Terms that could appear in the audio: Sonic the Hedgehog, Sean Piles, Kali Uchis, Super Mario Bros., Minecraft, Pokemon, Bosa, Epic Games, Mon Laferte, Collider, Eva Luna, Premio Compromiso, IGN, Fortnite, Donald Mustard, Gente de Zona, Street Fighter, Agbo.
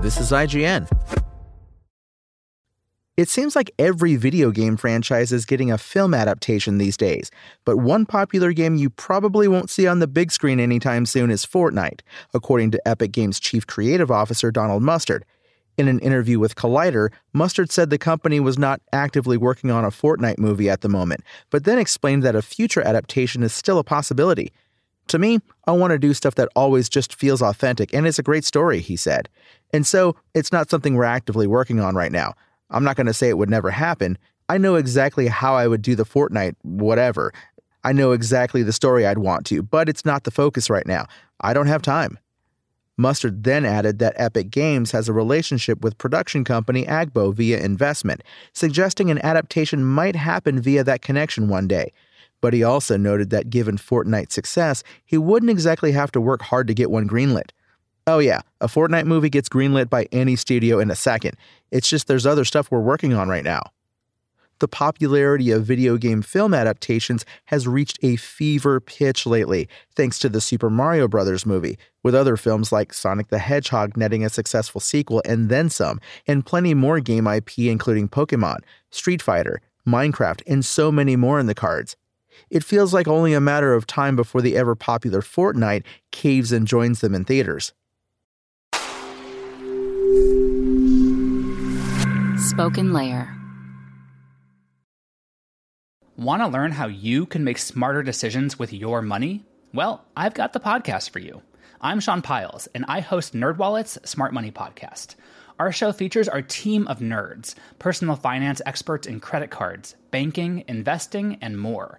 This is IGN. It seems like every video game franchise is getting a film adaptation these days, but one popular game you probably won't see on the big screen anytime soon is Fortnite, according to Epic Games Chief Creative Officer Donald Mustard. In an interview with Collider, Mustard said the company was not actively working on a Fortnite movie at the moment, but then explained that a future adaptation is still a possibility. To me, I want to do stuff that always just feels authentic, and it's a great story, he said. And so, it's not something we're actively working on right now. I'm not going to say it would never happen. I know exactly how I would do the Fortnite whatever. I know exactly the story I'd want to, but it's not the focus right now. I don't have time. Mustard then added that Epic Games has a relationship with production company Agbo via investment, suggesting an adaptation might happen via that connection one day. But he also noted that given Fortnite's success, he wouldn't exactly have to work hard to get one greenlit. Oh yeah, a Fortnite movie gets greenlit by any studio in a second. It's just there's other stuff we're working on right now. The popularity of video game film adaptations has reached a fever pitch lately, thanks to the Super Mario Bros. Movie, with other films like Sonic the Hedgehog netting a successful sequel and then some, and plenty more game IP including Pokemon, Street Fighter, Minecraft, and so many more in the cards. It feels like only a matter of time before the ever-popular Fortnite caves and joins them in theaters. Spoken Layer. Want to learn how you can make smarter decisions with your money? Well, I've got the podcast for you. I'm Sean Piles, and I host NerdWallet's Smart Money Podcast. Our show features our team of nerds, personal finance experts in credit cards, banking, investing, and more.